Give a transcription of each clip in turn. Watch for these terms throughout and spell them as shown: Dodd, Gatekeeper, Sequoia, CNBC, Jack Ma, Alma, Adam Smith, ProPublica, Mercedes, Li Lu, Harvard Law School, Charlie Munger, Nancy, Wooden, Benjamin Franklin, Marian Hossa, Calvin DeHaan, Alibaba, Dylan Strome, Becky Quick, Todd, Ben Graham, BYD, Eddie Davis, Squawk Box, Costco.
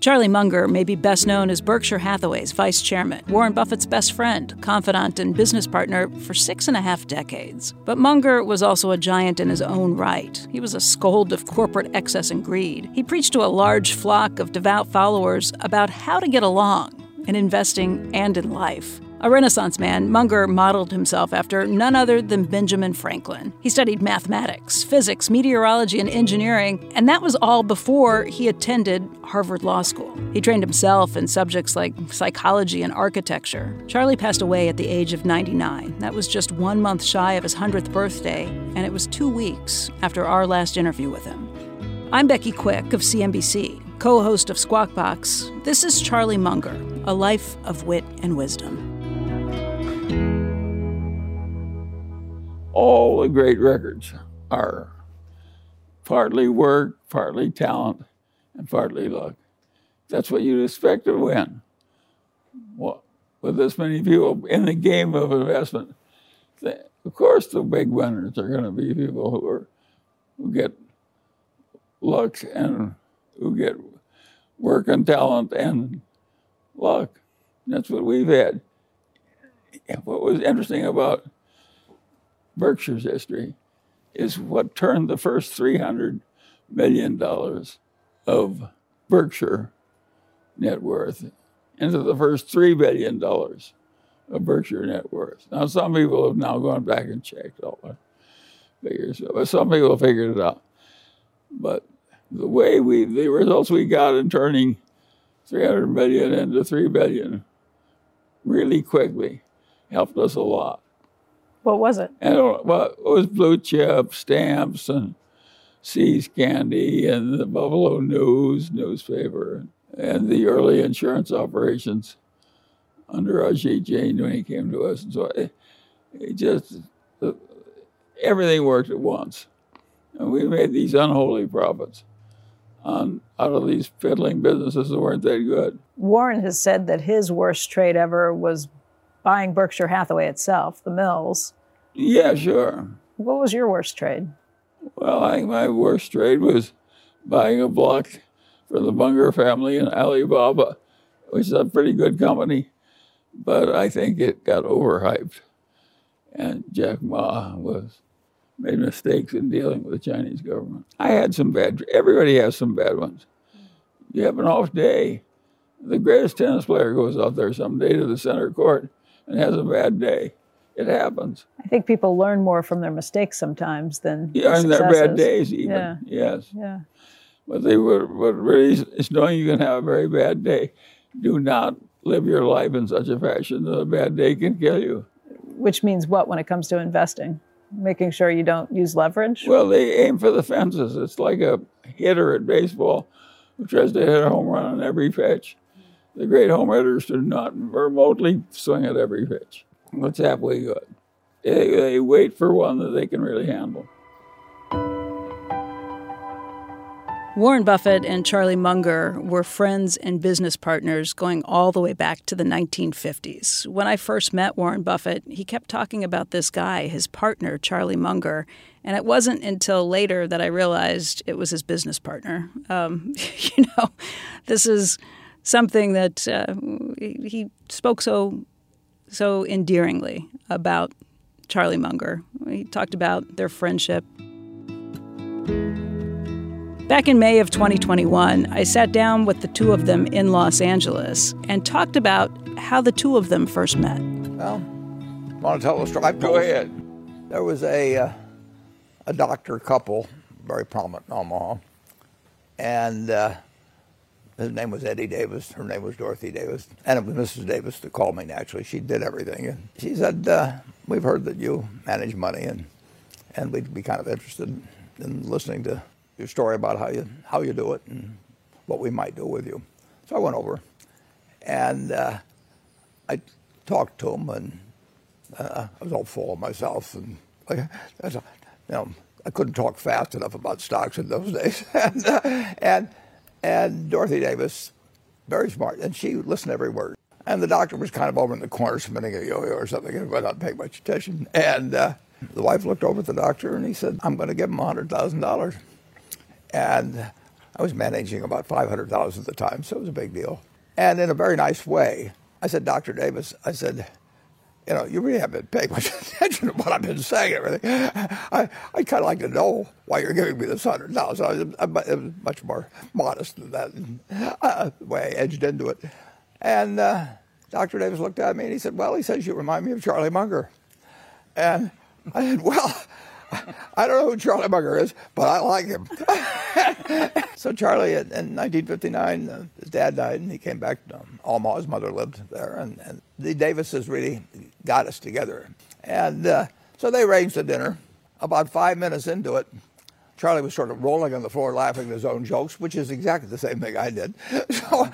Charlie Munger may be best known as Berkshire Hathaway's vice chairman, Warren Buffett's best friend, confidant, and business partner for 6.5 decades. But Munger was also a giant in his own right. He was a scold of corporate excess and greed. He preached to a large flock of devout followers about how to get along in investing and in life. A Renaissance man, Munger modeled himself after none other than Benjamin Franklin. He studied mathematics, physics, meteorology, and engineering, and that was all before he attended Harvard Law School. He trained himself in subjects like psychology and architecture. Charlie passed away at the age of 99. That was just 1 month shy of his 100th birthday, and it was 2 weeks after our last interview with him. I'm Becky Quick of CNBC, co-host of Squawk Box. This is Charlie Munger, A Life of Wit and Wisdom. All the great records are partly work, partly talent, and partly luck. That's what you'd expect to win. Well, with this many people in the game of investment, of course the big winners are going to be people who get luck and who get work and talent and luck. That's what we've had. What was interesting about Berkshire's history is what turned the first $300 million of Berkshire net worth into the first $3 billion of Berkshire net worth. Now, some people have now gone back and checked all the figures, but some people figured it out. But the results we got in turning $300 million into $3 billion really quickly helped us a lot. What was it? It was blue chip stamps and See's Candy and the Buffalo News newspaper and the early insurance operations under Ajit Jain when he came to us. And so everything worked at once. And we made these unholy profits out of these fiddling businesses that weren't that good. Warren has said that his worst trade ever was buying Berkshire Hathaway itself, the mills. Yeah, sure. What was your worst trade? Well, I think my worst trade was buying a block for the Munger family in Alibaba, which is a pretty good company, but I think it got overhyped. And Jack Ma made mistakes in dealing with the Chinese government. I had some everybody has some bad ones. You have an off day. The greatest tennis player goes out there someday to the center court and has a bad day. It happens. I think people learn more from their mistakes sometimes than their bad days even, yeah. Yes. Yeah. But really, it's knowing you can have a very bad day. Do not live your life in such a fashion that a bad day can kill you. Which means what when it comes to investing? Making sure you don't use leverage? Well, they aim for the fences. It's like a hitter at baseball who tries to hit a home run on every pitch. The great home hitters do not remotely swing at every pitch. That's halfway good. They wait for one that they can really handle. Warren Buffett and Charlie Munger were friends and business partners going all the way back to the 1950s. When I first met Warren Buffett, he kept talking about this guy, his partner, Charlie Munger, and it wasn't until later that I realized it was his business partner. This is something that he spoke so endearingly about Charlie Munger. He talked about their friendship. Back in May of 2021, I sat down with the two of them in Los Angeles and talked about how the two of them first met. Well, I want to tell a story. Go ahead. There was a doctor couple, very prominent in Omaha, and his name was Eddie Davis. Her name was Dorothy Davis. And it was Mrs. Davis that called me, naturally. She did everything. And she said, we've heard that you manage money, and we'd be kind of interested in listening to your story about how you do it and what we might do with you. So I went over, and I talked to him, and I was all full of myself, and I couldn't talk fast enough about stocks in those days. and Dorothy Davis, very smart, and she listened to every word. And the doctor was kind of over in the corner spinning a yo-yo or something, and was not paying much attention. And the wife looked over at the doctor, and he said, "I'm going to give him $100,000." And I was managing about $500,000 at the time, so it was a big deal. And in a very nice way, I said, "Dr. Davis," I said, "you know, you really haven't been paying much attention to what I've been saying and everything. I'd kind of like to know why you're giving me this $100,000. It was much more modest than that, the way I edged into it. And Dr. Davis looked at me and he said, "Well," he says, "you remind me of Charlie Munger." And I said, "Well, I don't know who Charlie Munger is, but I like him." So Charlie, in 1959, his dad died, and he came back to Alma. His mother lived there, and the Davises really got us together. And so they arranged a dinner. About 5 minutes into it, Charlie was sort of rolling on the floor laughing at his own jokes, which is exactly the same thing I did. So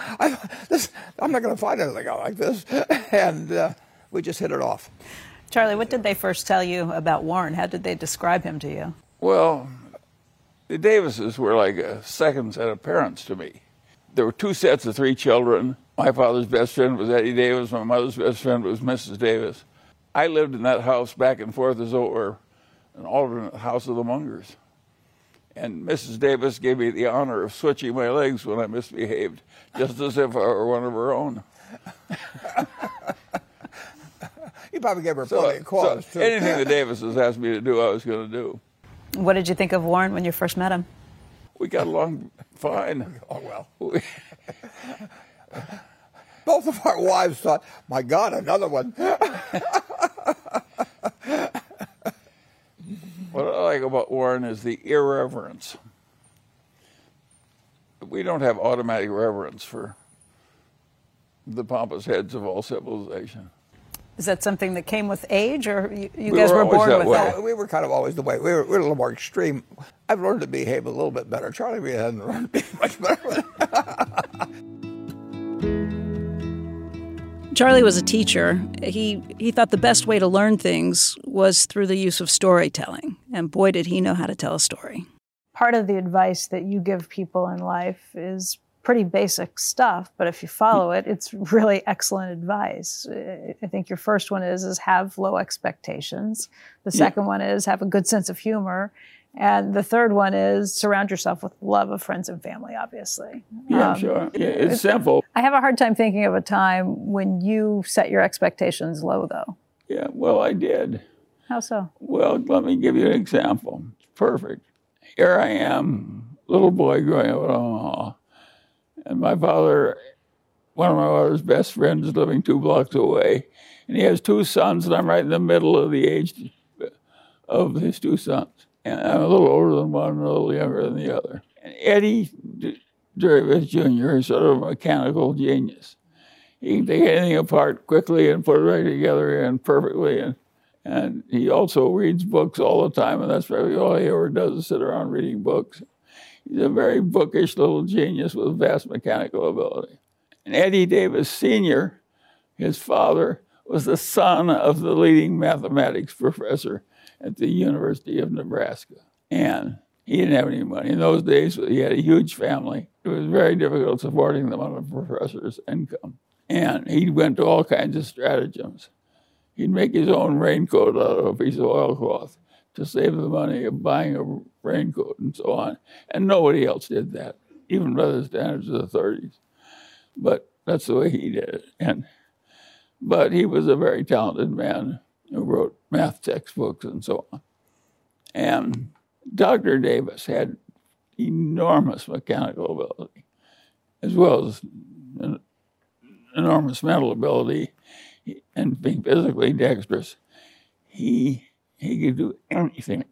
I'm not going to find anything out like this. And we just hit it off. Charlie, what did they first tell you about Warren? How did they describe him to you? Well, the Davises were like a second set of parents to me. There were two sets of three children. My father's best friend was Eddie Davis. My mother's best friend was Mrs. Davis. I lived in that house back and forth as though it were an alternate house of the Mungers. And Mrs. Davis gave me the honor of switching my legs when I misbehaved, just as if I were one of her own. You probably gave her plenty of calls, too. Anything the Davises asked me to do, I was going to do. What did you think of Warren when you first met him? We got along fine. Oh, well. Both of our wives thought, "My God, another one." What I like about Warren is the irreverence. We don't have automatic reverence for the pompous heads of all civilization. Is that something that came with age, or you guys were born with that? No, we were kind of always the way. We were a little more extreme. I've learned to behave a little bit better. Charlie really hasn't learned to be much better. Charlie was a teacher. He thought the best way to learn things was through the use of storytelling. And boy, did he know how to tell a story. Part of the advice that you give people in life is pretty basic stuff, but if you follow it, it's really excellent advice. I think your first one is have low expectations. The second one is have a good sense of humor. And the third one is surround yourself with love of friends and family, obviously. Yeah, sure. Yeah, it's simple. I have a hard time thinking of a time when you set your expectations low, though. Yeah, well, I did. How so? Well, let me give you an example. Perfect. Here I am, little boy growing up in Omaha. And my father, one of my father's best friends, is living 2 blocks away. And he has 2 sons, and I'm right in the middle of the age of his 2 sons. And I'm a little older than one and a little younger than the other. And Eddie Davis Jr. is sort of a mechanical genius. He can take anything apart quickly and put it right together and perfectly. And he also reads books all the time, and that's probably all he ever does is sit around reading books. He's a very bookish little genius with vast mechanical ability. And Eddie Davis Sr., his father, was the son of the leading mathematics professor at the University of Nebraska. And he didn't have any money. In those days, he had a huge family. It was very difficult supporting them on a professor's income. And he went to all kinds of stratagems. He'd make his own raincoat out of a piece of oilcloth to save the money of buying a raincoat and so on. And nobody else did that, even by the standards of the 30s. But that's the way he did it. But he was a very talented man who wrote math textbooks and so on. And Dr. Davis had enormous mechanical ability, as well as an enormous mental ability and being physically dexterous. He could do anything.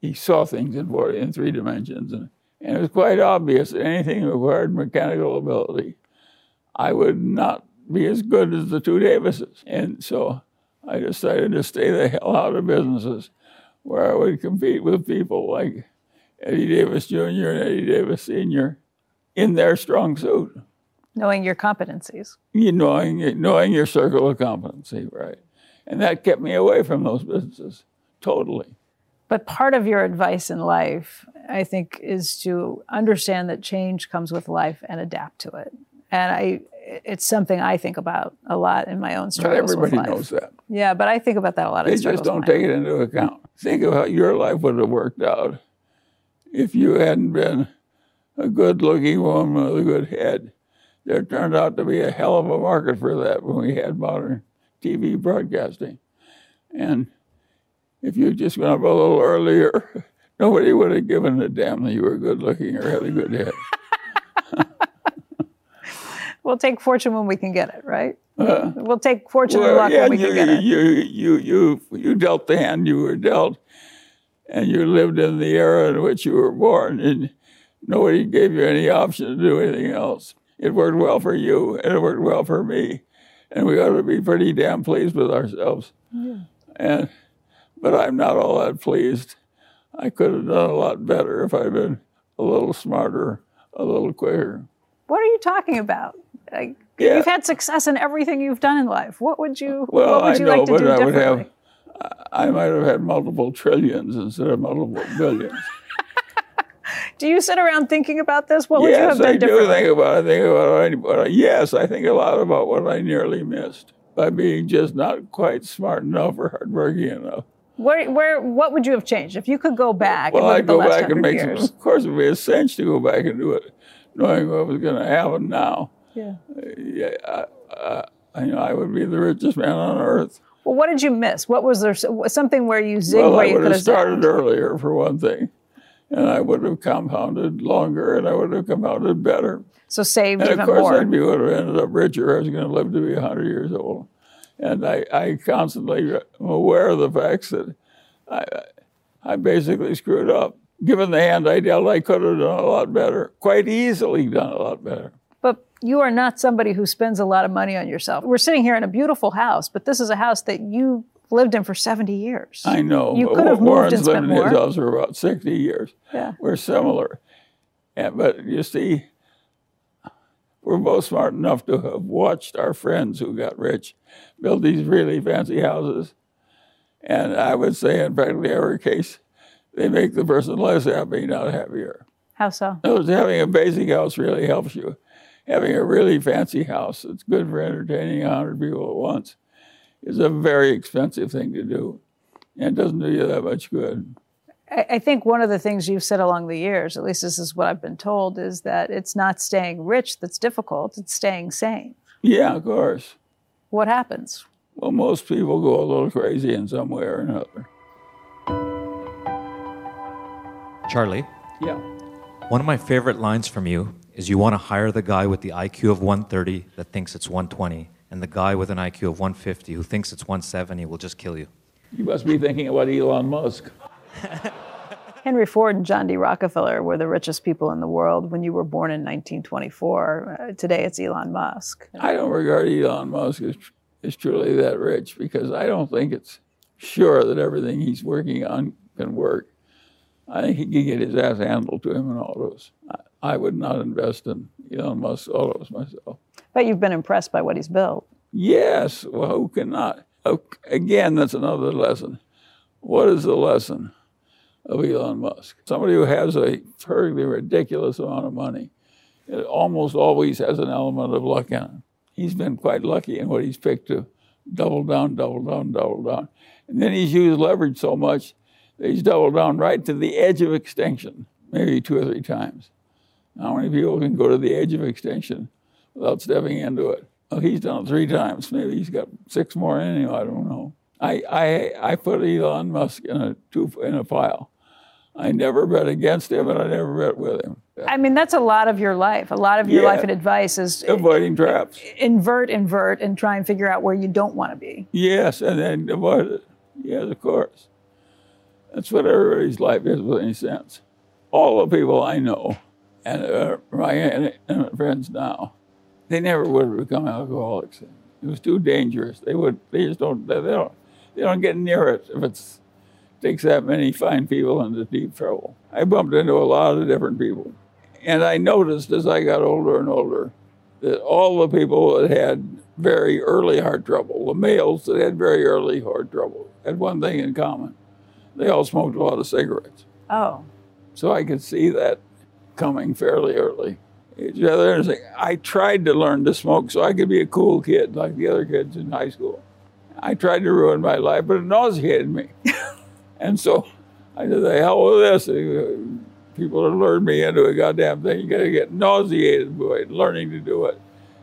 He saw things in 3 dimensions. And it was quite obvious that anything that required mechanical ability, I would not be as good as the two Davises. And so I decided to stay the hell out of businesses where I would compete with people like Eddie Davis Jr. and Eddie Davis Sr. in their strong suit. Knowing your competencies. Knowing your circle of competency, right. And that kept me away from those businesses, totally. But part of your advice in life, I think, is to understand that change comes with life and adapt to it. And it's something I think about a lot in my own struggles with life. Everybody knows that. Yeah, but I think about that a lot. They just don't take it into account. Think of how your life would have worked out if you hadn't been a good-looking woman with a good head. There turned out to be a hell of a market for that when we had modern TV broadcasting. And if you just went up a little earlier, nobody would have given a damn that you were good-looking or had a good head. We'll take fortune when we can get it, right? We'll take fortune and luck when we can get it. You dealt the hand you were dealt, and you lived in the era in which you were born, and nobody gave you any option to do anything else. It worked well for you, and it worked well for me, and we ought to be pretty damn pleased with ourselves. Yeah. But I'm not all that pleased. I could have done a lot better if I'd been a little smarter, a little quicker. What are you talking about? You've had success in everything you've done in life. What would you like to do differently? I might have had multiple trillions instead of multiple billions. Do you sit around thinking about this? What would you have done differently? Yes, I think a lot about what I nearly missed by being just not quite smart enough or hardworking enough. What would you have changed if you could go back? Well, I'd go back and make some. Of course, it would be a cinch to go back and do it, knowing what was going to happen now. Yeah. I would be the richest man on earth. Well, what did you miss? What was there? Something where you zigged where you could have. Well, I would have started earlier, for one thing. And I would have compounded longer, and I would have compounded better. So saved even more. And of course, I would have ended up richer. I was going to live to be 100 years old. And I constantly am aware of the facts that I basically screwed up. Given the hand I dealt, I could have done a lot better, quite easily done a lot better. But you are not somebody who spends a lot of money on yourself. We're sitting here in a beautiful house, but this is a house that you lived in for 70 years. I know. You could have moved and spent more. Warren's lived in his house for about 60 years. Yeah. We're similar. But you see, we're both smart enough to have watched our friends who got rich build these really fancy houses. And I would say in practically every case, they make the person less happy, not happier. How so? In other words, having a basic house really helps you. Having a really fancy house that's good for entertaining 100 people at once is a very expensive thing to do, and doesn't do you that much good. I think one of the things you've said along the years, at least this is what I've been told, is that it's not staying rich that's difficult, it's staying sane. Yeah, of course. What happens? Well, most people go a little crazy in some way or another. Charlie? Yeah. One of my favorite lines from you is you want to hire the guy with the IQ of 130 that thinks it's 120, and the guy with an IQ of 150 who thinks it's 170 will just kill you. You must be thinking about Elon Musk. Henry Ford and John D. Rockefeller were the richest people in the world when you were born in 1924. Today it's Elon Musk. I don't regard Elon Musk as truly that rich because I don't think it's sure that everything he's working on can work. I think he can get his ass handled to him in autos. I would not invest in Elon Musk's autos myself. But you've been impressed by what he's built. Yes. Well, who cannot? Again, that's another lesson. What is the lesson of Elon Musk? Somebody who has a perfectly ridiculous amount of money, it almost always has an element of luck in it. He's been quite lucky in what he's picked to double down. And then he's used leverage so much he's doubled down right to the edge of extinction, maybe 2 or 3 times. How many people can go to the edge of extinction without stepping into it? Well, he's done it 3 times. Maybe he's got 6 more in him. I don't know. I put Elon Musk in a pile. I never bet against him, and I never bet with him. I mean, that's a lot of your life. A lot of your life and advice is avoiding traps. Invert, and try and figure out where you don't want to be. Yes, and then avoid it. Yes, of course. That's what everybody's life is with any sense. All the people I know and my intimate friends now, they never would have become alcoholics. It was too dangerous. They just don't get near it if it's takes that many fine people into deep trouble. I bumped into a lot of different people. And I noticed as I got older and older that all the people that had very early heart trouble, the males that had very early heart trouble, had one thing in common. They all smoked a lot of cigarettes. Oh. So I could see that coming fairly early. It's rather interesting. I tried to learn to smoke so I could be a cool kid like the other kids in high school. I tried to ruin my life, but it nauseated me. And so I said, the hell with this. People have lured me into a goddamn thing. You got to get nauseated by learning to do it.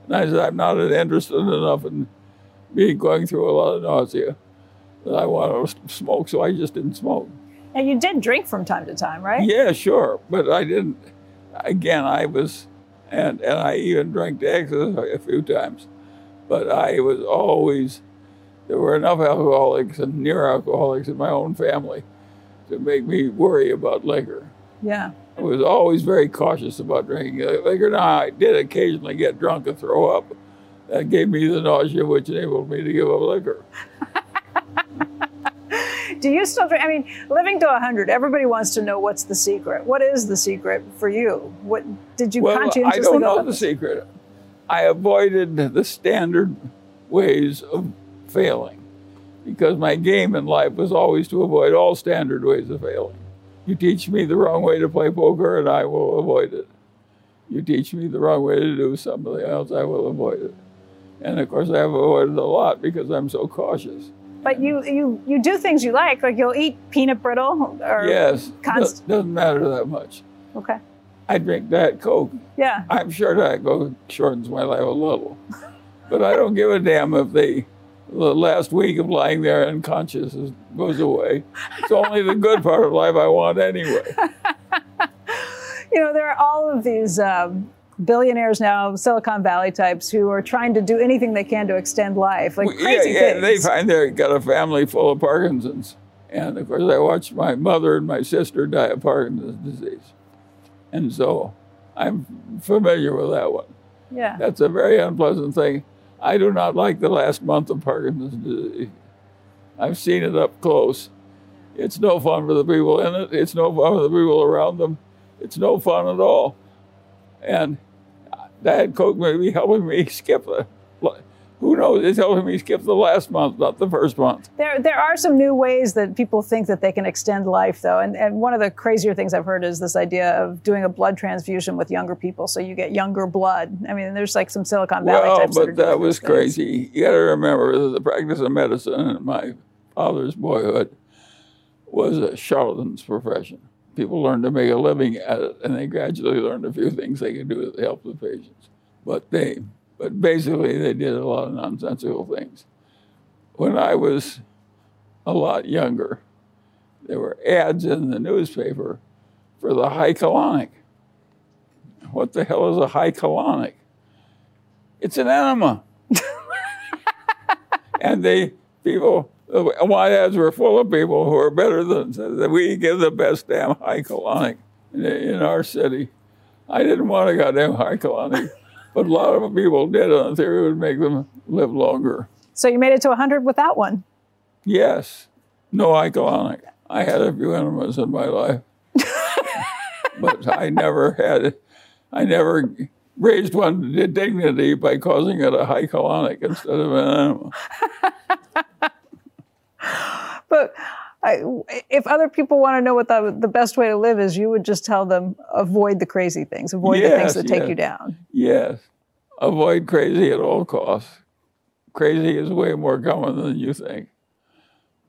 And I said, I'm not interested enough in going through a lot of nausea that I want to smoke, so I just didn't smoke. And you did drink from time to time, right? Yeah, sure. But I didn't. Again, I was... And I even drank to excess a few times. But I was always, there were enough alcoholics and near alcoholics in my own family to make me worry about liquor. Yeah. I was always very cautious about drinking liquor. Now, I did occasionally get drunk and throw up. That gave me the nausea, which enabled me to give up liquor. Do you still drink? I mean, living to 100, everybody wants to know what's the secret. What is the secret for you? What did you conscientiously go? Well, I don't know the secret. I avoided the standard ways of failing because my game in life was always to avoid all standard ways of failing. You teach me the wrong way to play poker, and I will avoid it. You teach me the wrong way to do something else, I will avoid it. And of course, I have avoided a lot because I'm so cautious. But you do things you like you'll eat peanut brittle or... Yes, doesn't matter that much. Okay. I drink Diet Coke. Yeah. I'm sure Diet Coke shortens my life a little. But I don't give a damn if the last week of lying there unconscious goes away. It's only the good part of life I want anyway. You know, there are all of these billionaires now, Silicon Valley types, who are trying to do anything they can to extend life, like crazy things. They find they've got a family full of Parkinson's. And of course, I watched my mother and my sister die of Parkinson's disease. And so I'm familiar with that one. Yeah. That's a very unpleasant thing. I do not like the last month of Parkinson's disease. I've seen it up close. It's no fun for the people in it. It's no fun for the people around them. It's no fun at all. And Diet Coke may be helping me skip the, who knows, it's helping me skip the last month, not the first month. There are some new ways that people think that they can extend life, though. And one of the crazier things I've heard is this idea of doing a blood transfusion with younger people so you get younger blood. I mean, there's like some Silicon Valley types that are doing that was crazy. You got to remember the practice of medicine in my father's boyhood was a charlatan's profession. People learned to make a living at it, and they gradually learned a few things they could do to help the patients. But basically, they did a lot of nonsensical things. When I was a lot younger, there were ads in the newspaper for the high colonic. What the hell is a high colonic? It's an enema. And my ads were full of people who are better than we give the best damn high colonic in our city. I didn't want a goddamn high colonic, but a lot of people did on the theory it would make them live longer. So you made it to 100 without one? Yes. No high colonic. I had a few enemas in my life, but I never raised one to dignity by causing it a high colonic instead of an enema. But if other people want to know what the best way to live is, you would just tell them, avoid the crazy things, avoid the things that take you down. Yes. Avoid crazy at all costs. Crazy is way more common than you think.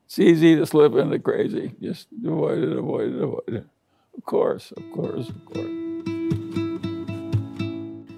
It's easy to slip into crazy. Just avoid it, avoid it, avoid it. Of course, of course, of course.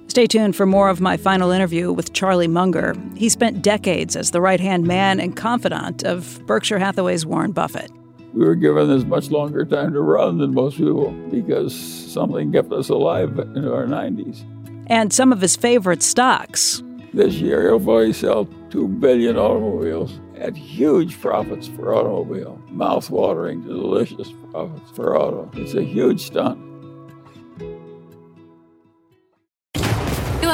Stay tuned for more of my final interview with Charlie Munger. He spent decades as the right-hand man and confidant of Berkshire Hathaway's Warren Buffett. We were given this much longer time to run than most people because something kept us alive into our 90s. And some of his favorite stocks. This year, he'll probably sell 2 billion automobiles at huge profits for automobile. Mouth-watering, delicious profits for auto. It's a huge stunt.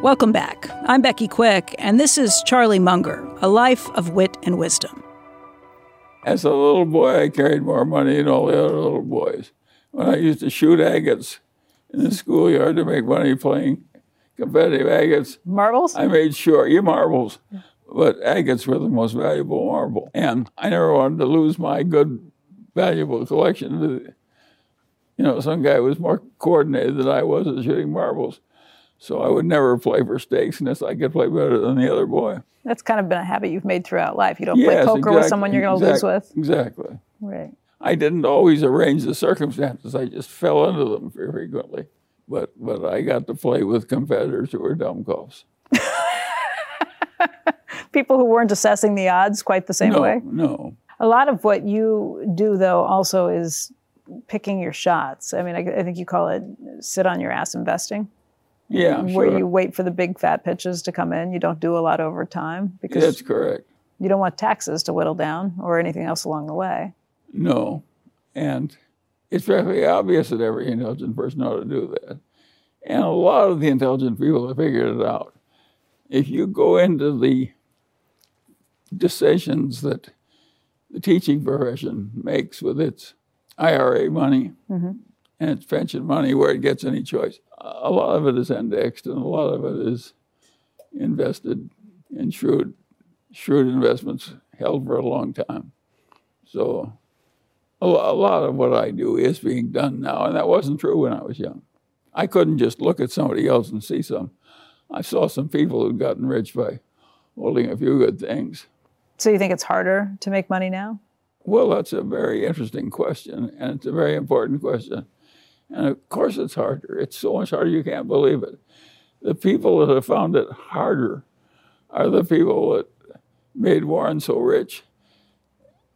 Welcome back. I'm Becky Quick, and this is Charlie Munger, A Life of Wit and Wisdom. As a little boy, I carried more money than all the other little boys. When I used to shoot agates in the schoolyard to make money playing competitive agates. Marbles? I made sure. Yeah, marbles. But agates were the most valuable marble. And I never wanted to lose my good, valuable collection. You know, some guy was more coordinated than I was at shooting marbles. So I would never play for stakes unless I could play better than the other boy. That's kind of been a habit you've made throughout life. You don't play poker with someone you're going to lose with. Exactly. Right. I didn't always arrange the circumstances. I just fell into them very frequently. But I got to play with competitors who were dumb coughs. People who weren't assessing the odds quite the same way? No. A lot of what you do, though, also is picking your shots. I mean, I think you call it sit on your ass investing. Yeah, where sure. You wait for the big fat pitches to come in. You don't do a lot over time. Because that's correct. You don't want taxes to whittle down or anything else along the way. No. And it's perfectly obvious that every intelligent person ought to do that. And a lot of the intelligent people have figured it out. If you go into the decisions that the teaching profession makes with its IRA money, mm-hmm. and its pension money, where it gets any choice. A lot of it is indexed, and a lot of it is invested in shrewd investments held for a long time. So a lot of what I do is being done now, and that wasn't true when I was young. I couldn't just look at somebody else and see some. I saw some people who'd gotten rich by holding a few good things. So you think it's harder to make money now? Well, that's a very interesting question, and it's a very important question. And of course it's harder. It's so much harder you can't believe it. The people that have found it harder are the people that made Warren so rich.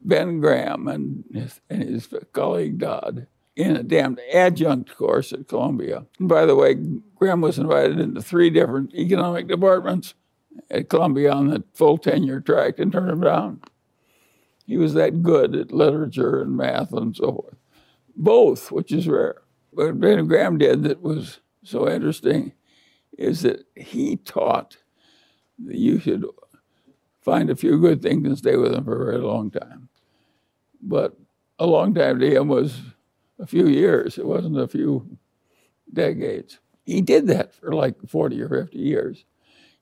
Ben Graham and his colleague Dodd in a damned adjunct course at Columbia. And by the way, Graham was invited into 3 different economic departments at Columbia on the full tenure track and turned him down. He was that good at literature and math and so forth. Both, which is rare. What Ben Graham did that was so interesting is that he taught that you should find a few good things and stay with them for a very long time. But a long time to him was a few years. It wasn't a few decades. He did that for like 40 or 50 years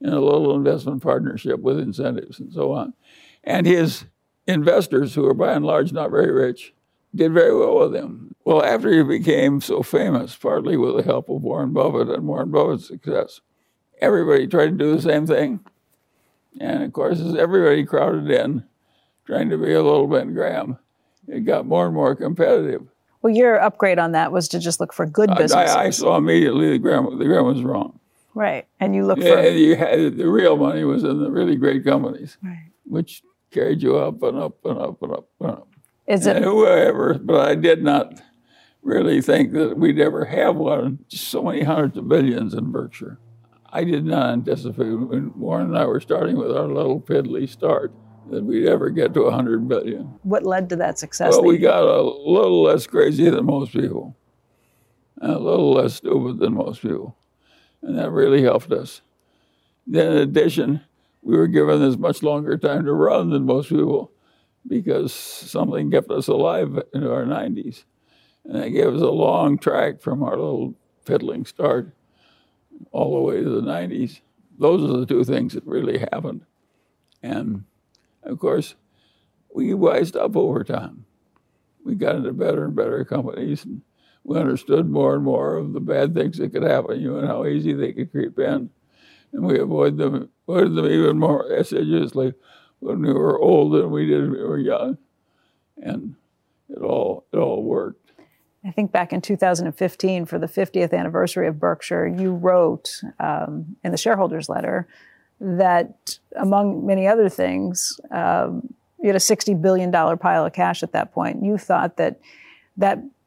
in a little investment partnership with incentives and so on. And his investors, who were by and large not very rich, did very well with him. Well, after he became so famous, partly with the help of Warren Buffett and Warren Buffett's success, everybody tried to do the same thing. And of course, as everybody crowded in, trying to be a little Ben Graham, it got more and more competitive. Well, your upgrade on that was to just look for good businesses. I saw immediately the Graham was wrong. Right, and you looked for... the real money was in the really great companies, right. Which carried you up and up and up and up and up. And whoever, but I did not really think that we'd ever have one. Just so many hundreds of billions in Berkshire. I did not anticipate when Warren and I were starting with our little piddly start that we'd ever get to 100 billion. What led to that success? Well, we got a little less crazy than most people, and a little less stupid than most people. and that really helped us. Then in addition, we were given this much longer time to run than most people because something kept us alive into our 90s. And that gave us a long track from our little fiddling start all the way to the 90s. Those are the two things that really happened. And of course, we wised up over time. We got into better and better companies, and we understood more and more of the bad things that could happen to you and how easy they could creep in. And we avoided them even more assiduously when we were old than we did when we were young. And it all worked. I think back in 2015, for the 50th anniversary of Berkshire, you wrote in the shareholders' letter that, among many other things, you had a $60 billion pile of cash at that point. You thought that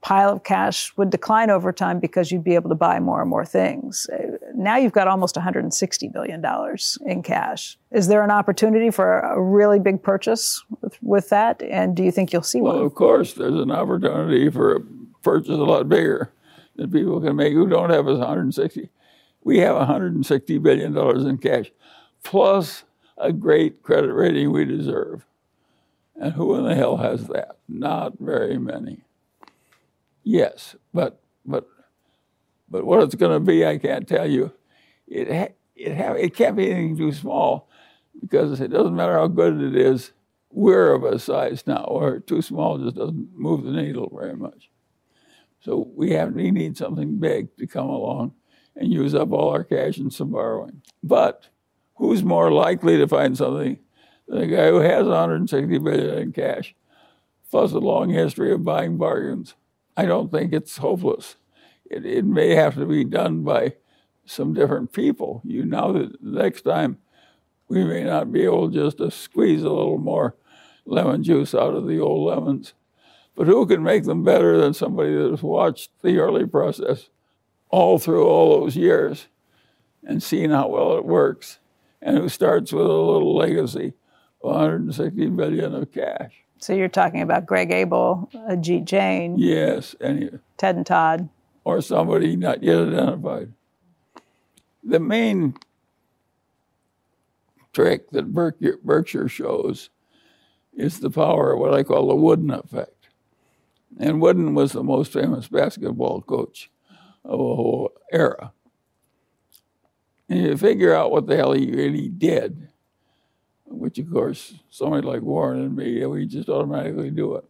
pile of cash would decline over time because you'd be able to buy more and more things. Now you've got almost $160 billion in cash. Is there an opportunity for a really big purchase with that? And do you think you'll see one? Well, of course, there's an opportunity for a purchase a lot bigger that people can make who don't have $160. We have $160 billion in cash, plus a great credit rating we deserve. And who in the hell has that? Not very many. Yes, but what it's going to be, I can't tell you. It can't be anything too small, because it doesn't matter how good it is. We're of a size now, or too small just doesn't move the needle very much. So we need something big to come along and use up all our cash and some borrowing. But who's more likely to find something than a guy who has $160 billion in cash, plus a long history of buying bargains? I don't think it's hopeless. It may have to be done by some different people. You know that next time we may not be able just to squeeze a little more lemon juice out of the old lemons. But who can make them better than somebody that has watched the early process all through all those years and seen how well it works, and who starts with a little legacy of $160 billion of cash? So you're talking about Greg Abel, Ajit Jain. Yes. And Ted and Todd. Or somebody not yet identified. The main trick that Berkshire shows is the power of what I call the Wooden effect. And Wooden was the most famous basketball coach of a whole era. And you figure out what the hell he really did, which, of course, somebody like Warren and me, we just automatically do it.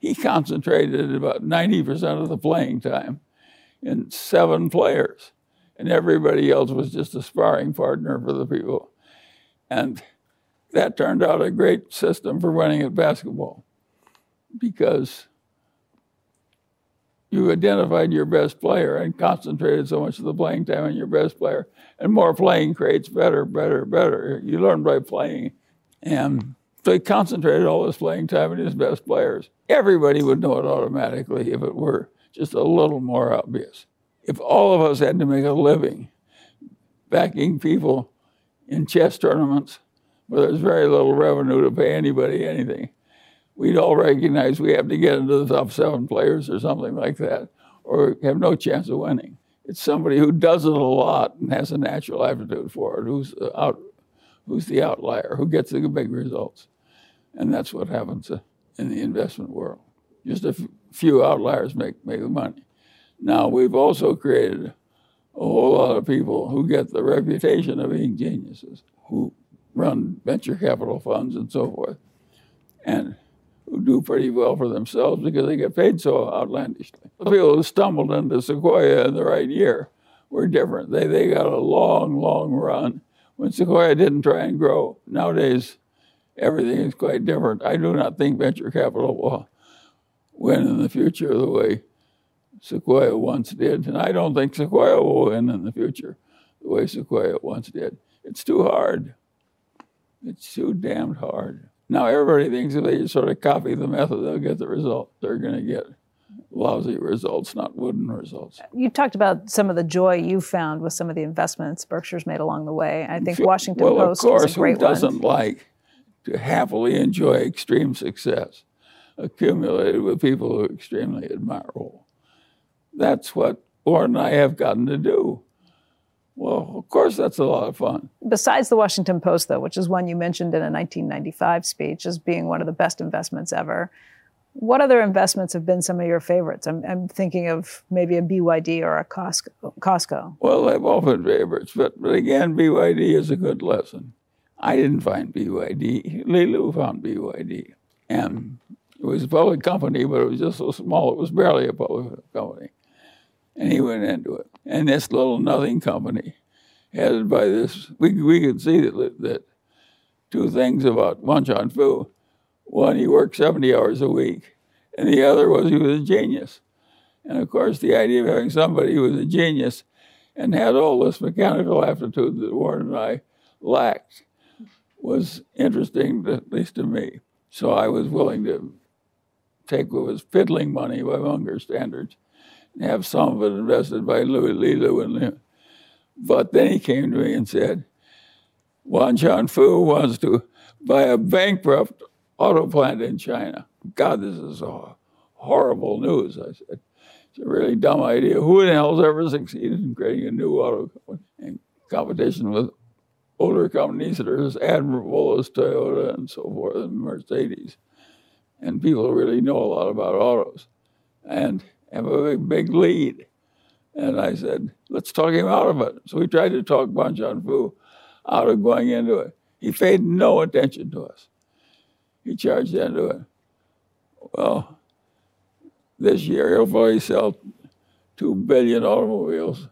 He concentrated about 90% of the playing time in 7 players, and everybody else was just a sparring partner for the people. And that turned out a great system for winning at basketball, because you identified your best player and concentrated so much of the playing time on your best player. And more playing creates better. You learn by playing. And so he concentrated all his playing time on his best players. Everybody would know it automatically if it were just a little more obvious. If all of us had to make a living backing people in chess tournaments where there's very little revenue to pay anybody anything, we'd all recognize we have to get into the top 7 players or something like that, or have no chance of winning. It's somebody who does it a lot and has a natural aptitude for it, who's the outlier, who gets the big results. And that's what happens in the investment world. Just a few outliers make the money. Now, we've also created a whole lot of people who get the reputation of being geniuses, who run venture capital funds and so forth, and who do pretty well for themselves because they get paid so outlandishly. The people who stumbled into Sequoia in the right year were different. They got a long, long run when Sequoia didn't try and grow. Nowadays, everything is quite different. I do not think venture capital will win in the future the way Sequoia once did. And I don't think Sequoia will win in the future the way Sequoia once did. It's too hard. It's too damned hard. Now, everybody thinks if they just sort of copy the method, they'll get the result. They're going to get lousy results, not wooden results. You talked about some of the joy you found with some of the investments Berkshire's made along the way. I think Washington Post was a great one. Well, of course, who doesn't like to happily enjoy extreme success accumulated with people who are extremely admirable? That's what Warren and I have gotten to do. Well, of course, that's a lot of fun. Besides the Washington Post, though, which is one you mentioned in a 1995 speech as being one of the best investments ever, what other investments have been some of your favorites? I'm thinking of maybe a BYD or a Costco. Well, they've all been favorites, but again, BYD is a good lesson. I didn't find BYD. Li Lu found BYD. And it was a public company, but it was just so small, it was barely a public company. And he went into it. And this little nothing company, headed by this, we could see that two things about Wang Chuanfu. One, he worked 70 hours a week, and the other was he was a genius. And of course, the idea of having somebody who was a genius and had all this mechanical aptitude that Warren and I lacked was interesting, at least to me. So I was willing to take what was fiddling money by Munger standards, have some of it invested by Li Lu and Lim. But then he came to me and said, Wang Chuanfu wants to buy a bankrupt auto plant in China. God, this is horrible news, I said. It's a really dumb idea. Who in the hell's ever succeeded in creating a new auto company in competition with older companies that are as admirable as Toyota and so forth, and Mercedes? And people really know a lot about autos. And have a big lead. And I said, let's talk him out of it. So we tried to talk Wang Chuanfu out of going into it. He paid no attention to us. He charged into it. Well, this year he'll probably sell 2 billion automobiles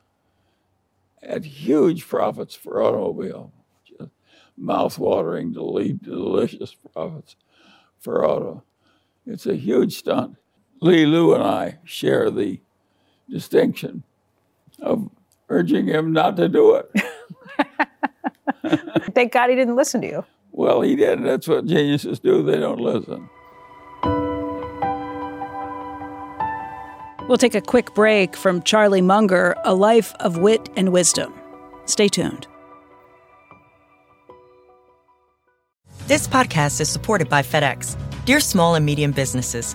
at huge profits for automobile. Just mouth-watering, delicious profits for auto. It's a huge stunt. Li Lu and I share the distinction of urging him not to do it. Thank God he didn't listen to you. Well, he didn't. That's what geniuses do. They don't listen. We'll take a quick break from Charlie Munger, A Life of Wit and Wisdom. Stay tuned. This podcast is supported by FedEx. Dear small and medium businesses,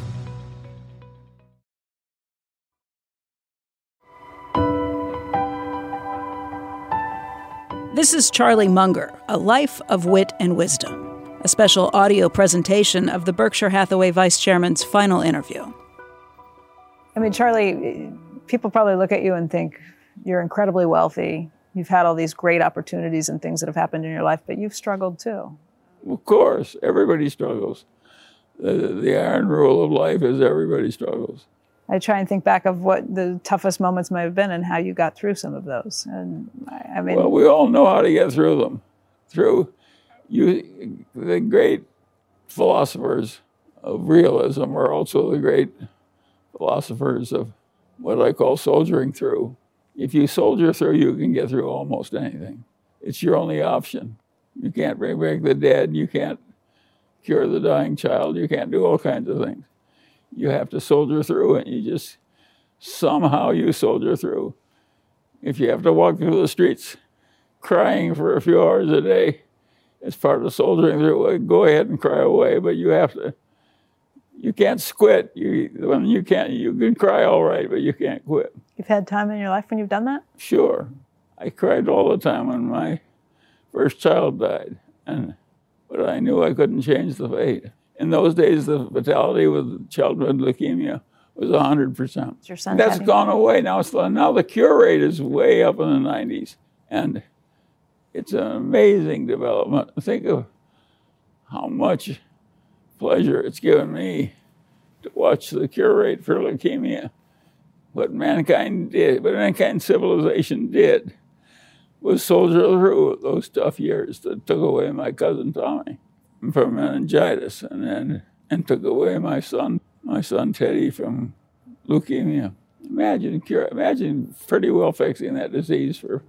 This is Charlie Munger, A Life of Wit and Wisdom, a special audio presentation of the Berkshire Hathaway Vice Chairman's final interview. I mean, Charlie, people probably look at you and think you're incredibly wealthy. You've had all these great opportunities and things that have happened in your life, but you've struggled too. Of course, everybody struggles. The iron rule of life is everybody struggles. I try and think back of what the toughest moments might have been and how you got through some of those. And I mean, well, we all know how to get through them. The great philosophers of realism are also the great philosophers of what I call soldiering through. If you soldier through, you can get through almost anything. It's your only option. You can't bring back the dead. You can't cure the dying child. You can't do all kinds of things. You have to soldier through, and you soldier through. If you have to walk through the streets crying for a few hours a day, it's part of soldiering through. Go ahead and cry away, but you can't quit. You can cry all right, but you can't quit. You've had time in your life when you've done that? Sure. I cried all the time when my first child died, but I knew I couldn't change the fate. In those days, the fatality with childhood leukemia was 100%. That's gone away now. Now the cure rate is way up in the 90s, and it's an amazing development. Think of how much pleasure it's given me to watch the cure rate for leukemia. What mankind civilization did, was soldier through those tough years that took away my cousin Tommy from meningitis, and took away my son Teddy from leukemia. Imagine pretty well fixing that disease for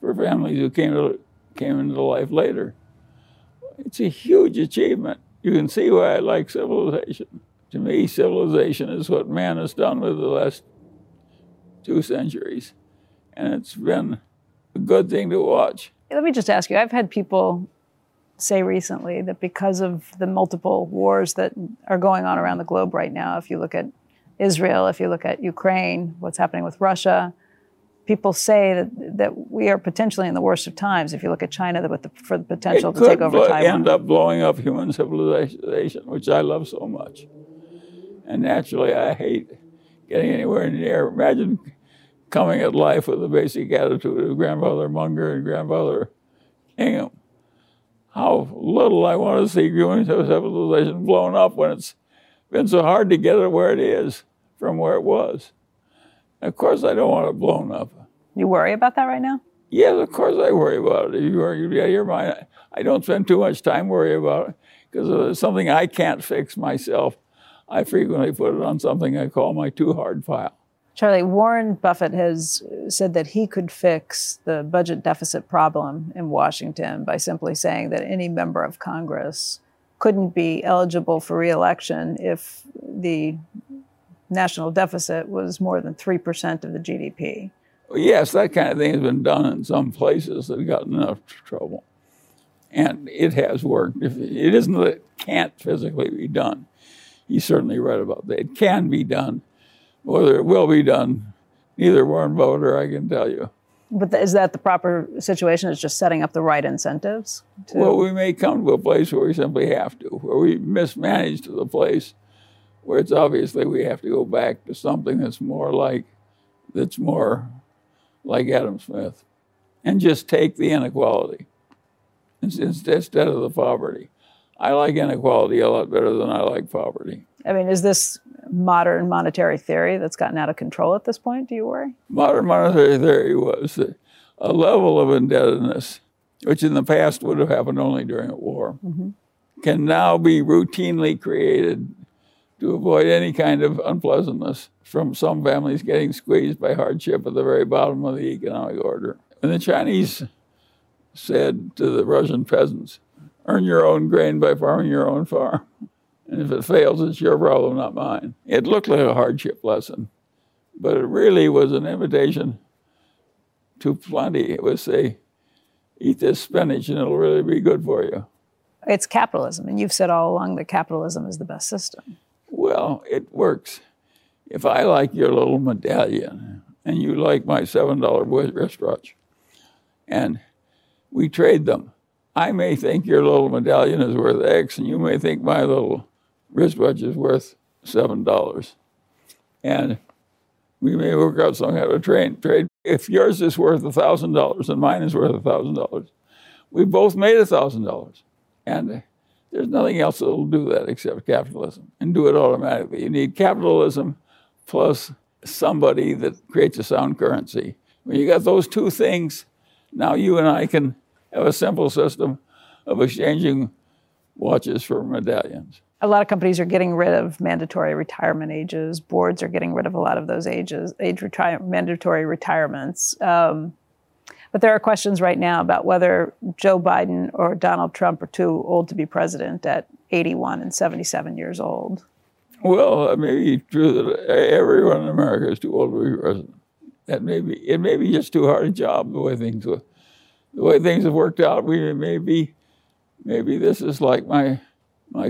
families who came into life later. It's a huge achievement. You can see why I like civilization. To me, civilization is what man has done with the last 2 centuries. And it's been a good thing to watch. Let me just ask you, I've had people say recently that because of the multiple wars that are going on around the globe right now, if you look at Israel, if you look at Ukraine, what's happening with Russia, people say that we are potentially in the worst of times. If you look at China, for the potential to take over Taiwan. It could end up blowing up human civilization, which I love so much. And naturally, I hate getting anywhere near. Imagine coming at life with the basic attitude of Grandfather Munger and Grandfather Ingham. How little I want to see human civilization blown up when it's been so hard to get it where it is from where it was. Of course, I don't want it blown up. You worry about that right now? Yes, of course I worry about it. You out of your mind. I don't spend too much time worrying about it because if it's something I can't fix myself, I frequently put it on something I call my too hard pile. Charlie, Warren Buffett has said that he could fix the budget deficit problem in Washington by simply saying that any member of Congress couldn't be eligible for re-election if the national deficit was more than 3% of the GDP. Yes, that kind of thing has been done in some places that have gotten enough trouble. And it has worked. If it isn't that it can't physically be done. He's certainly right about that. It can be done. Whether it will be done, neither Warren Buffett or I can tell you. But is that the proper situation? Is just setting up the right incentives? Well, we may come to a place where we simply have to, where we mismanage to the place where it's obviously we have to go back to something that's more like Adam Smith, and just take the inequality instead of the poverty. I like inequality a lot better than I like poverty. I mean, is this modern monetary theory that's gotten out of control at this point? Do you worry? Modern monetary theory was a level of indebtedness, which in the past would have happened only during a war, can now be routinely created to avoid any kind of unpleasantness from some families getting squeezed by hardship at the very bottom of the economic order. And the Chinese said to the Russian peasants, earn your own grain by farming your own farm. And if it fails, it's your problem, not mine. It looked like a hardship lesson, but it really was an invitation to plenty. It was say, eat this spinach and it'll really be good for you. It's capitalism, and you've said all along that capitalism is the best system. Well, it works. If I like your little medallion and you like my $7 wristwatch and we trade them, I may think your little medallion is worth X and you may think my little wristwatch is worth $7. And we may work out some kind of a trade. If yours is worth $1,000 and mine is worth $1,000, we both made $1,000. And there's nothing else that will do that except capitalism and do it automatically. You need capitalism plus somebody that creates a sound currency. When you got those two things, now you and I can have a simple system of exchanging watches for medallions. A lot of companies are getting rid of mandatory retirement ages. Boards are getting rid of a lot of those mandatory retirements. But there are questions right now about whether Joe Biden or Donald Trump are too old to be president at 81 and 77 years old. Well, it may be true that everyone in America is too old to be president. It may be just too hard a job the way things have worked out. Maybe this is like my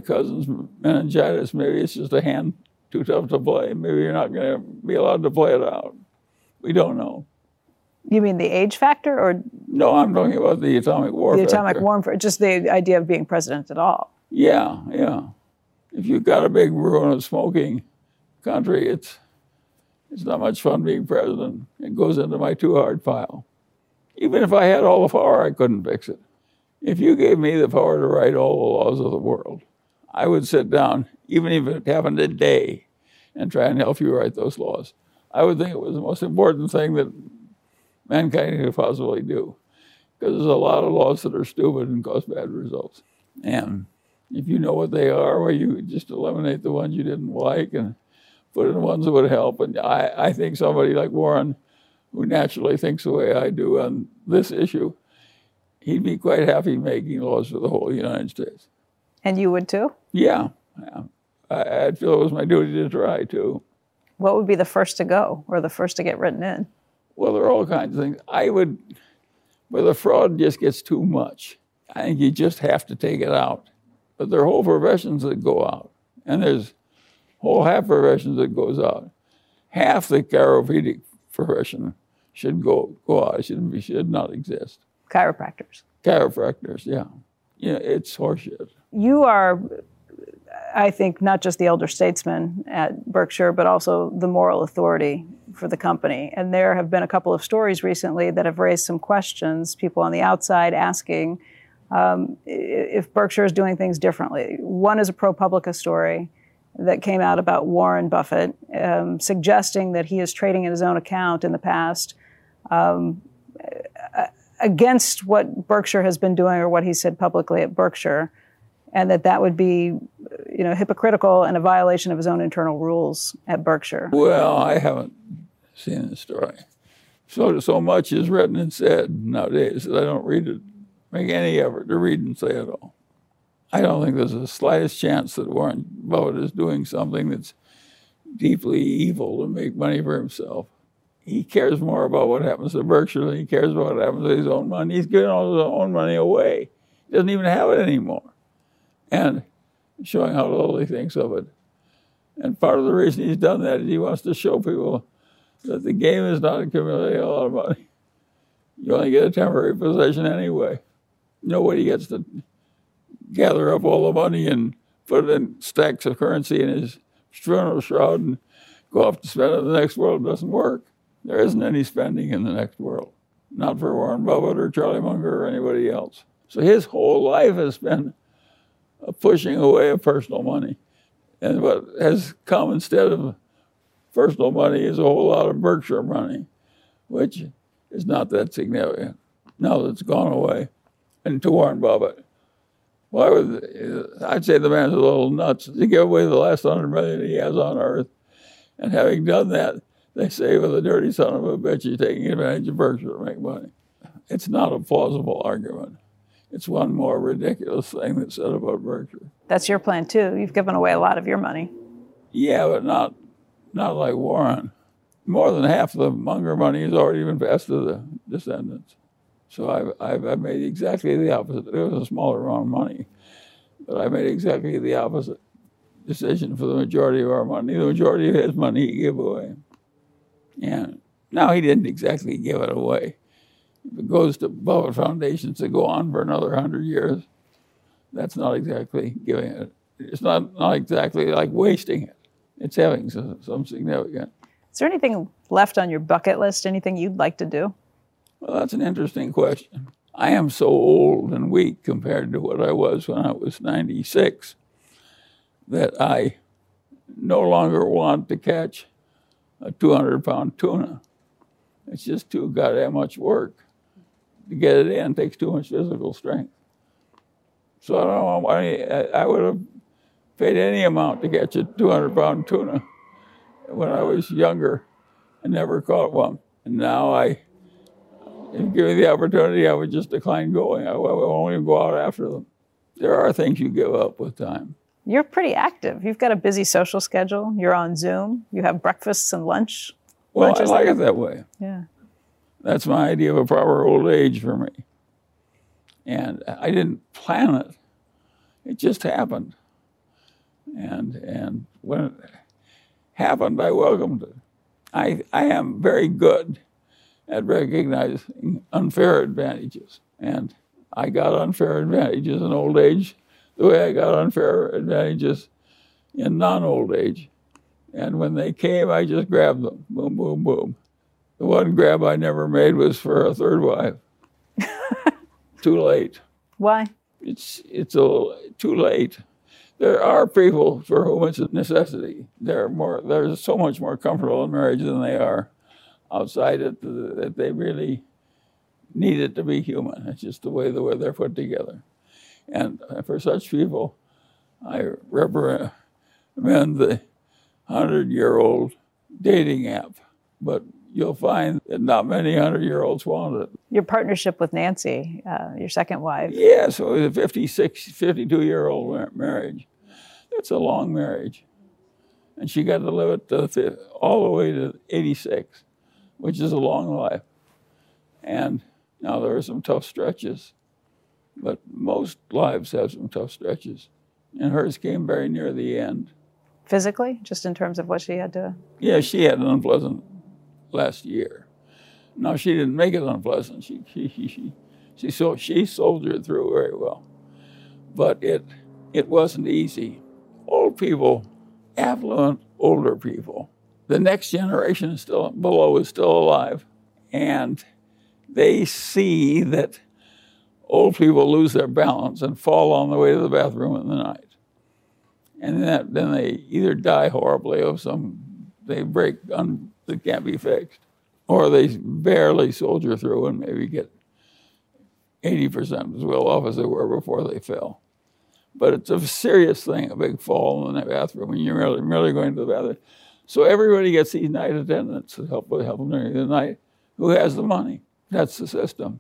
cousin's meningitis. Maybe it's just a hand too tough to play. Maybe you're not going to be allowed to play it out. We don't know. You mean the age factor, or? No, I'm talking about the atomic war. The atomic war, just the idea of being president at all. Yeah. If you've got a big ruin of smoking country, it's not much fun being president. It goes into my too hard pile. Even if I had all the power, I couldn't fix it. If you gave me the power to write all the laws of the world, I would sit down, even if it happened today, and try and help you write those laws. I would think it was the most important thing that mankind could possibly do, because there's a lot of laws that are stupid and cause bad results. And if you know what they are, well, you just eliminate the ones you didn't like and put in ones that would help. And I think somebody like Warren, who naturally thinks the way I do on this issue, he'd be quite happy making laws for the whole United States. And you would too? Yeah. I'd feel it was my duty to try to. What would be the first to go or the first to get written in? Well, there are all kinds of things. But the fraud just gets too much. I think you just have to take it out. But there are whole professions that go out. And there's whole half professions that goes out. Half the chiropractic profession should go out. It should not exist. Chiropractors. Chiropractors, yeah. You know, it's horseshit. You are, I think, not just the elder statesman at Berkshire, but also the moral authority for the company. And there have been a couple of stories recently that have raised some questions, people on the outside asking if Berkshire is doing things differently. One is a ProPublica story that came out about Warren Buffett, suggesting that he is trading in his own account in the past against what Berkshire has been doing or what he said publicly at Berkshire, and that would be, you know, hypocritical and a violation of his own internal rules at Berkshire. Well, I haven't seen the story. So much is written and said nowadays that I don't read it, make any effort to read and say it all. I don't think there's the slightest chance that Warren Buffett is doing something that's deeply evil to make money for himself. He cares more about what happens to Berkshire than he cares about what happens to his own money. He's giving all his own money away. He doesn't even have it anymore. And showing how little he thinks of it. And part of the reason he's done that is he wants to show people that the game is not accumulating a lot of money. You only get a temporary possession anyway. Nobody gets to gather up all the money and put it in stacks of currency in his funeral shroud and go off to spend it in the next world. It doesn't work. There isn't any spending in the next world, not for Warren Buffett or Charlie Munger or anybody else. So his whole life has been a pushing away of personal money. And what has come instead of personal money is a whole lot of Berkshire money, which is not that significant now that it's gone away. And to Warren Buffett, I'd say the man's a little nuts to give away the last $100 million he has on earth. And having done that, they say, well, the dirty son of a bitch, he's taking advantage of Berkshire to make money. It's not a plausible argument. It's one more ridiculous thing that's said about Berkshire. That's your plan, too. You've given away a lot of your money. Yeah, but not like Warren. More than half the Munger money has already been passed to the descendants. So I've made exactly the opposite. It was a smaller amount of money, but I made exactly the opposite decision for the majority of our money. The majority of his money he gave away. And now he didn't exactly give it away. If it goes to Buffett foundations to go on for another 100 years, that's not exactly giving it. It's not exactly like wasting it. It's having some significance. Is there anything left on your bucket list, anything you'd like to do? Well, that's an interesting question. I am so old and weak compared to what I was when I was 96 that I no longer want to catch a 200-pound tuna. It's just too goddamn much work. To get it in takes too much physical strength. So I don't know why I would have paid any amount to catch a 200-pound tuna when I was younger and never caught one. And now if given the opportunity, I would just decline going. I won't even go out after them. There are things you give up with time. You're pretty active. You've got a busy social schedule. You're on Zoom. You have breakfasts and lunch. Well, I like it that way. Yeah. That's my idea of a proper old age for me. And I didn't plan it. It just happened. And when it happened, I welcomed it. I am very good at recognizing unfair advantages. And I got unfair advantages in old age the way I got unfair advantages in non-old age. And when they came, I just grabbed them. Boom, boom, boom. The one grab I never made was for a third wife. Too late. Why? It's a little too late. There are people for whom it's a necessity. They're so much more comfortable in marriage than they are outside it, that they really need it to be human. It's just the way they're put together. And for such people, I recommend the 100-year-old dating app. But you'll find that not many 100-year-olds want it. Your partnership with Nancy, your second wife. Yeah, so it was a 56, 52-year-old marriage. That's a long marriage. And she got to live it all the way to 86, which is a long life. And now there are some tough stretches, but most lives have some tough stretches. And hers came very near the end. Physically, just in terms of what she had to? Yeah, she had an unpleasant last year. Now, she didn't make it unpleasant. She soldiered through very well. But it wasn't easy. Old people, affluent older people, the next generation below is still alive, and they see that old people lose their balance and fall on the way to the bathroom in the night. And then they either die horribly or they break that can't be fixed, or they barely soldier through and maybe get 80% as well off as they were before they fell. But it's a serious thing, a big fall in the bathroom, and you're merely going to the bathroom. So everybody gets these night attendants to help them during the night. Who has the money? That's the system.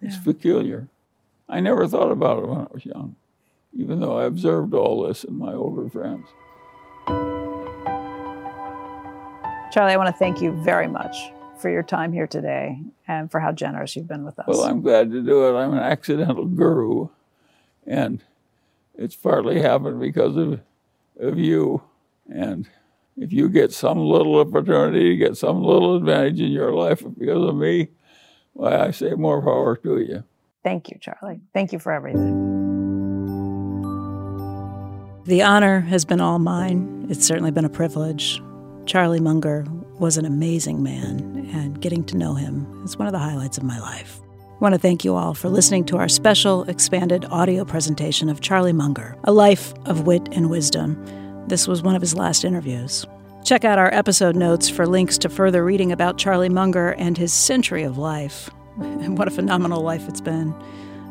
It's peculiar. I never thought about it when I was young, even though I observed all this in my older friends. Charlie, I want to thank you very much for your time here today and for how generous you've been with us. Well, I'm glad to do it. I'm an accidental guru, and it's partly happened because of you. And if you get some little opportunity, you get some little advantage in your life because of me, well, I say more power to you. Thank you, Charlie. Thank you for everything. The honor has been all mine. It's certainly been a privilege. Charlie Munger was an amazing man, and getting to know him is one of the highlights of my life. I want to thank you all for listening to our special expanded audio presentation of Charlie Munger, A Life of Wit and Wisdom. This was one of his last interviews. Check out our episode notes for links to further reading about Charlie Munger and his century of life. And what a phenomenal life it's been.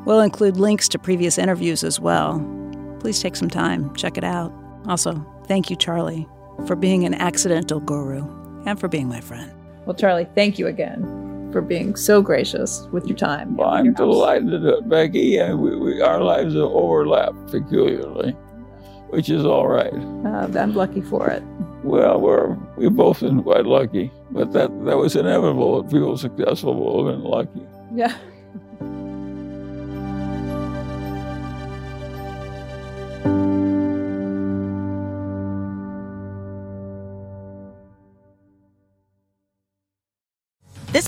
We'll include links to previous interviews as well. Please take some time, check it out. Also, thank you, Charlie, for being an accidental guru and for being my friend. Well, Charlie, thank you again for being so gracious with your time. Well, I'm delighted to do it, Becky. And our lives are overlapped peculiarly, which is all right. I'm lucky for it. Well, we've both been quite lucky, but that was inevitable. If people successful will have been lucky. Yeah. This